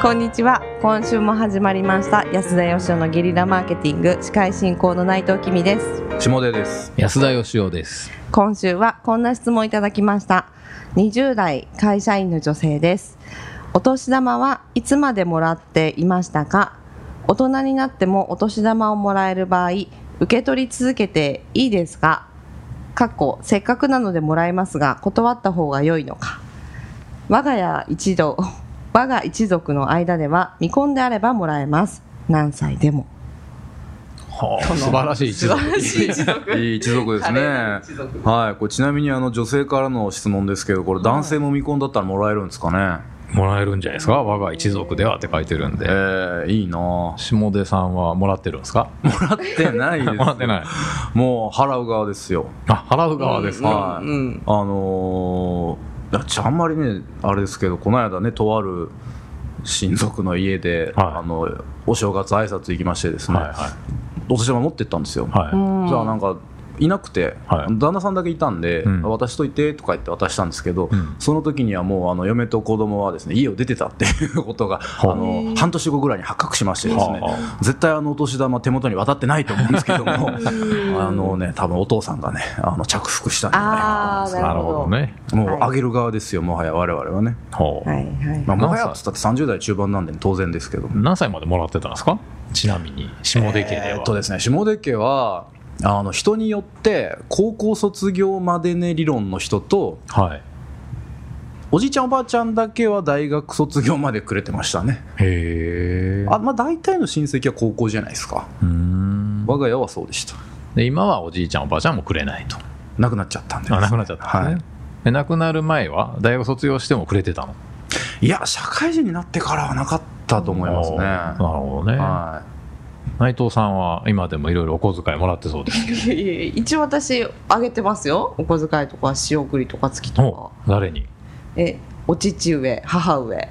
こんにちは。今週も始まりました安田義生のゲリラマーケティング、司会進行の内藤君です。下出です。安田義生です。今週はこんな質問いただきました。20代会社員の女性です。お年玉はいつまでもらっていましたか？大人になってもお年玉をもらえる場合、受け取り続けていいですか？せっかくなのでもらえますが断った方が良いのか？我が一族の間では未婚であればもらえます。何歳でも。はあ、素晴らしい一族。いい一族ですね。はい、これちなみに女性からの質問ですけど、これ男性も未婚だったらもらえるんですかね？もらえるんじゃないですか。我が一族ではって書いてるんで、いいな。下出さんはもらってるんですか？もらってないです。もらってない。もう払う側ですよ。あ、払う側ですか。うんうん、あんまりねあれですけど、この間ねとある親族の家で、はい、お正月挨拶行きましてですね、はいはい、お年玉持ってったんですよ。はい、じゃあなんかいなくて、はい、旦那さんだけいたんで、うん、渡しといてとか言って渡したんですけど、うん、その時にはもう嫁と子供はですね家を出てたっていうことが、うん、半年後ぐらいに発覚しましてですね、絶対お年玉手元に渡ってないと思うんですけどもね、多分お父さんがね着服したんじゃないかな。なるほどね。もうあげる側ですよ、もはや我々はね。はいはい、もはやつったって30代中盤なんで当然ですけど。何歳までもらってたんですか？ちなみに下出家では、ですね、下出家は人によって高校卒業までね理論の人と、はい、おじいちゃんおばあちゃんだけは大学卒業までくれてましたね。へえ。まあ大体の親戚は高校じゃないですか。うーん、我が家はそうでした。で今はおじいちゃんおばあちゃんもくれないと。なくなっちゃったんです、ね、なくなっちゃったんですね。はい、で亡くなる前は大学卒業してもくれてたの？いや、社会人になってからはなかったと思いますね。なるほどね。はい、内藤さんは今でもいろいろお小遣いもらってそうですけど。一応私あげてますよ。お小遣いとか仕送りとか月とか。誰に？お父上母上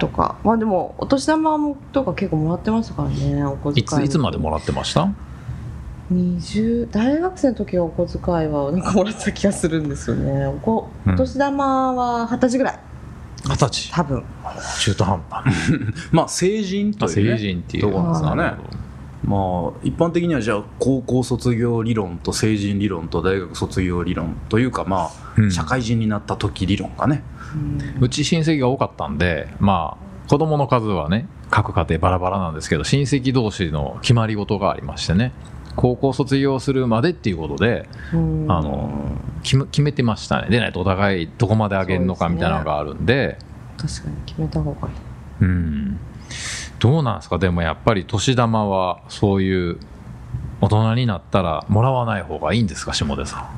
とか。まあでもお年玉もとか結構もらってましたからね。お小遣いいつまでもらってました？大学生の時はお小遣いはなんかもらってた気がするんですよね。お年玉は20歳ぐらい。20歳、多分中途半端まあ成人という、ね、成人っていうところなんですかね。まあ一般的にはじゃあ高校卒業理論と成人理論と大学卒業理論というか、まあ、うん、社会人になった時理論がね、うん、うち親戚が多かったんで、まあ子供の数はね各家庭バラバラなんですけど、親戚同士の決まり事がありましてね、高校卒業するまでっていうことで、決めてましたね。でないとお互いどこまで上げるのかみたいなのがあるんで、確かに決めた方がいい。うん、どうなんですか？でもやっぱり年玉はそういう大人になったらもらわない方がいいんですか、下出さ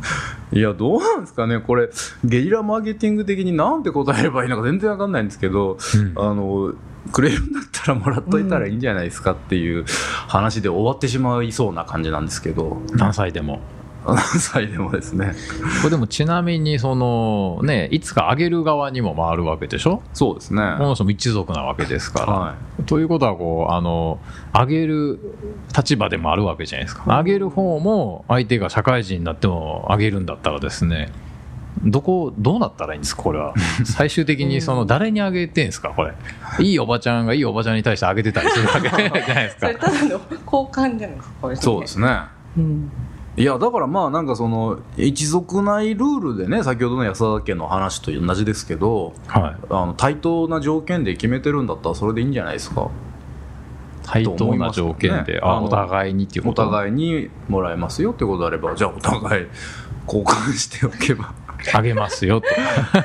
ん？いや、どうなんですかね、これゲリラマーケティング的になんて答えればいいのか全然わかんないんですけど、うん、くれるんだったらもらっといたらいいんじゃないですかっていう話で終わってしまいそうな感じなんですけど。何歳でも。何歳でもですね。これでもちなみにね、いつかあげる側にも回るわけでしょ？そうですね。この人も一族なわけですから、はい、ということはあげる立場でもあるわけじゃないですか。あげる方も相手が社会人になってもあげるんだったらですね、どうなったらいいんですか、これは。最終的に誰にあげてんですか、これ。いいおばちゃんがいいおばちゃんに対してあげてたりするわけじゃないですか。それただの交換じゃないですか、これ。そうですね。うん、いやだからまあなんか一族内ルールでね、先ほどの安田家の話と同じですけど、はい、対等な条件で決めてるんだったらそれでいいんじゃないですか。対等な条件で、ね、お互いにっていうこと。お互いにもらえますよってことであれば、じゃあお互い交換しておけば。あげますよと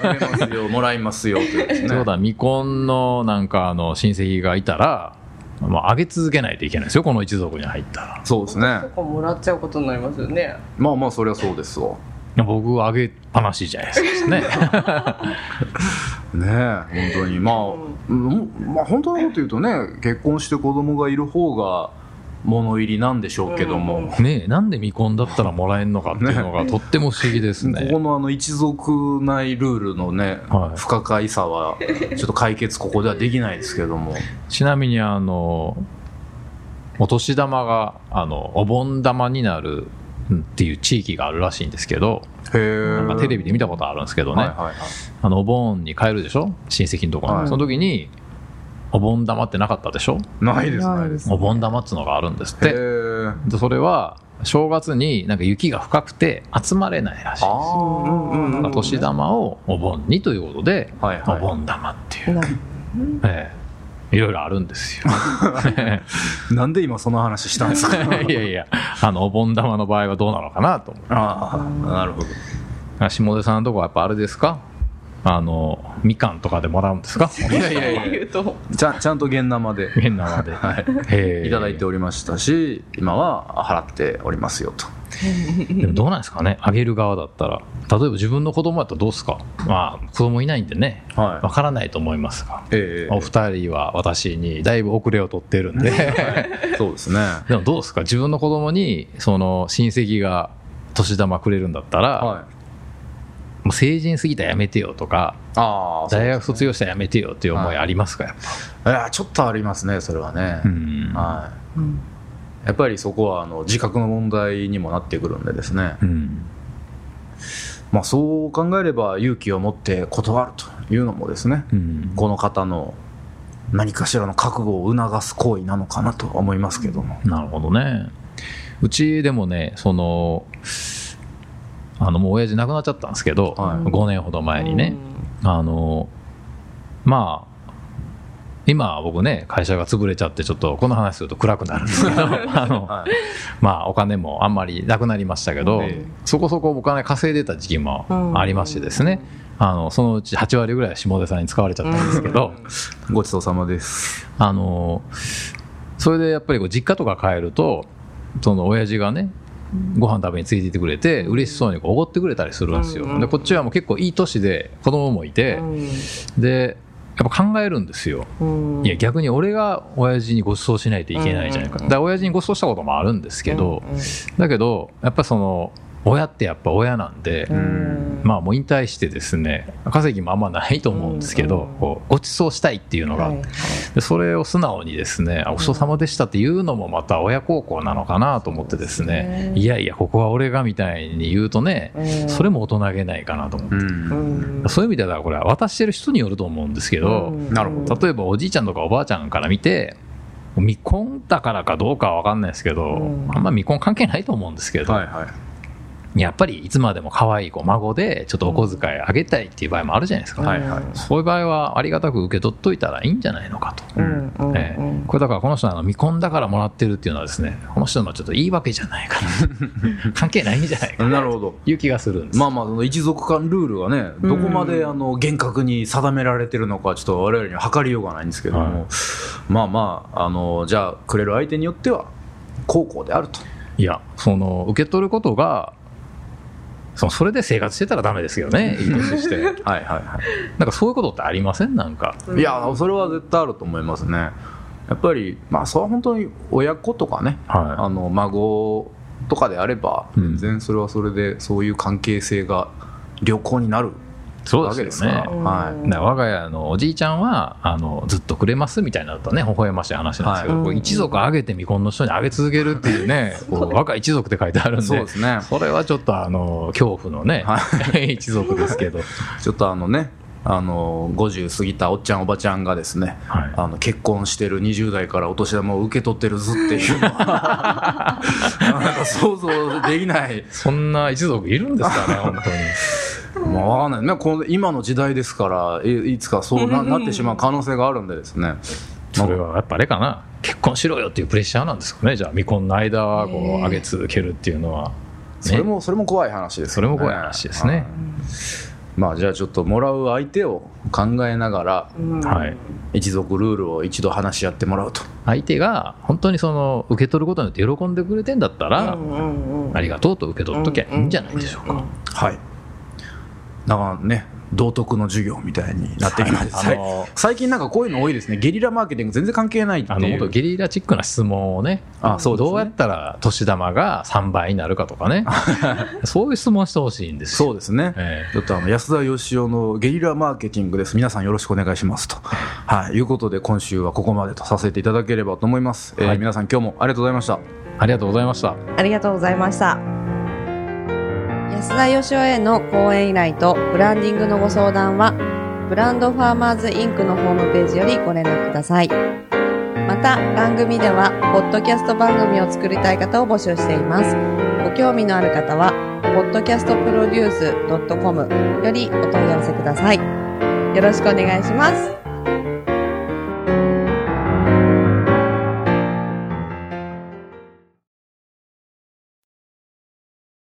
あげますよ、もらいますよというですね。そうだ、未婚のなんか親戚がいたら、まあ、あげ続けないといけないですよ、この一族に入ったら。そうですね。そこもらっちゃうことになりますよね。まあまあそりゃそうですわ。僕はあげっぱなしじゃないですかね。ねえ、本当に、まあ本当のこと言うとね、結婚して子供がいる方が物入りなんでしょうけども、うんうん、ねえ、なんで未婚だったらもらえるのかっていうのがとっても不思議ですね。ここの一族内ルールのね、はい、不可解さはちょっと解決ここではできないですけども。ちなみにお年玉がお盆玉になるっていう地域があるらしいんですけど、へえ、なんかテレビで見たことあるんですけどね、はいはいはい、お盆に帰るでしょ、親戚のところに、はい、その時にお盆玉ってなかったでしょ。ないですね。お盆玉ってのがあるんですって。でそれは正月になんか雪が深くて集まれないらしいです。年玉をお盆にということで、はいはい、お盆玉っていう、いろいろあるんですよなんで今その話したんですかいやいや、あのお盆玉の場合はどうなのかなと思って。ああ、なるほど。下出さんのとこはやっぱあれですか、あのみかんとかでもらうんですかいやいやいやちゃんと現生でいただいておりましたし、今は払っておりますよとでもどうなんですかね、あげる側だったら、例えば自分の子供だったらどうですか。まあ子供いないんでね、わからないと思いますが、お二人は私にだいぶ遅れを取ってるんで、そうですね。でもどうですか、自分の子供にその親戚が年玉くれるんだったら、もう成人すぎたらやめてよとか、大学卒業したらやめてよっていう思いありますか。やっぱ、いやちょっとありますね、それはね。やっぱりそこはあの自覚の問題にもなってくるんでですね、まあ、そう考えれば勇気を持って断るというのもですね、この方の何かしらの覚悟を促す行為なのかなと思いますけども。なるほどね。うちでもね、そのもう親父亡くなっちゃったんですけど、5年ほど前にね、まあ今僕ね、会社が潰れちゃって、ちょっとこの話すると暗くなるんですけどまあお金もあんまりなくなりましたけど、そこそこお金稼いでた時期もありましてですね、そのうち8割ぐらいは下出さんに使われちゃったんですけどごちそうさまです。それでやっぱりこう実家とか帰ると、その親父がね、ご飯食べについていてくれて、嬉しそうにおごってくれたりするんですよ。でこっちはもう結構いい年で子供もいて、でやっぱ考えるんですよ。いや逆に俺が親父にご馳走しないといけないじゃないか。だから親父にご馳走したこともあるんですけど、だけどやっぱその親ってやっぱ親なんで、まあもう引退してですね、稼ぎもあんまないと思うんですけど、こうご馳走したいっていうのが、でそれを素直にですね、ごちそうさまでしたっていうのもまた親孝行なのかなと思ってですね、いやいやここは俺がみたいに言うとね、それも大人げないかなと思って、そういう意味ではこれは渡してる人によると思うんですけど、例えばおじいちゃんとかおばあちゃんから見て、未婚だからかどうかは分かんないですけど、あんま未婚関係ないと思うんですけど、やっぱりいつまでも可愛い子孫でちょっとお小遣いあげたいっていう場合もあるじゃないですか、そういう場合はありがたく受け取っといたらいいんじゃないのかと、これだからこの人は未婚だからもらってるっていうのはですね、この人のちょっといいわけじゃないかな関係ないんじゃないかなという気がするんです。まあまあその一族間ルールがね、どこまで厳格に定められてるのかちょっと我々には測りようがないんですけども、まあまあじゃあくれる相手によっては孝行であると。いやその受け取ることがそれで生活してたらダメですけどね、いい年してなんかそういうことってありません？なんかいやそれは絶対あると思いますね。やっぱりまあそれは本当に親子とかね、孫とかであれば全然それはそれでそういう関係性が良好になるわけですから、だから我が家のおじいちゃんはずっとくれますみたいなのとね、微笑ましい話なんですけど、一族あげて未婚の人にあげ続けるっていうね我が一族って書いてあるんで、 そうですね、それはちょっと恐怖のね、一族ですけどちょっとね50過ぎたおっちゃんおばちゃんがですね、結婚してる20代からお年玉を受け取ってるぞっていうのはなんか想像できない。そんな一族いるんですかね本当にまあ、わかんないね、この今の時代ですから、いつかそうなってしまう可能性があるんでですねそれはやっぱあれかな、結婚しろよっていうプレッシャーなんですかね。じゃあ未婚の間はこう上げ続けるっていうのは、ね、それも怖い話ですね。それも怖い話ですね。まあじゃあちょっともらう相手を考えながら、一族ルールを一度話し合ってもらうと。相手が本当にその受け取ることによって喜んでくれてんだったら、ありがとうと受け取っときゃいいんじゃないでしょうか。なんかね、道徳の授業みたいになってきます、最近なんかこういうの多いですね。ゲリラマーケティング全然関係ないっていうゲリラチックな質問をね、どうやったら年玉が3倍になるかとかねそういう質問してほしいんですよ。そうですね、ちょっと安田義雄のゲリラマーケティングです、皆さんよろしくお願いしますと、いうことで今週はここまでとさせていただければと思います、皆さん今日もありがとうございました。ありがとうございました。ありがとうございました。安田義雄への講演依頼とブランディングのご相談はブランドファーマーズインクのホームページよりご連絡ください。また番組ではポッドキャスト番組を作りたい方を募集しています。ご興味のある方は podcastproduce.com よりお問い合わせください。よろしくお願いします。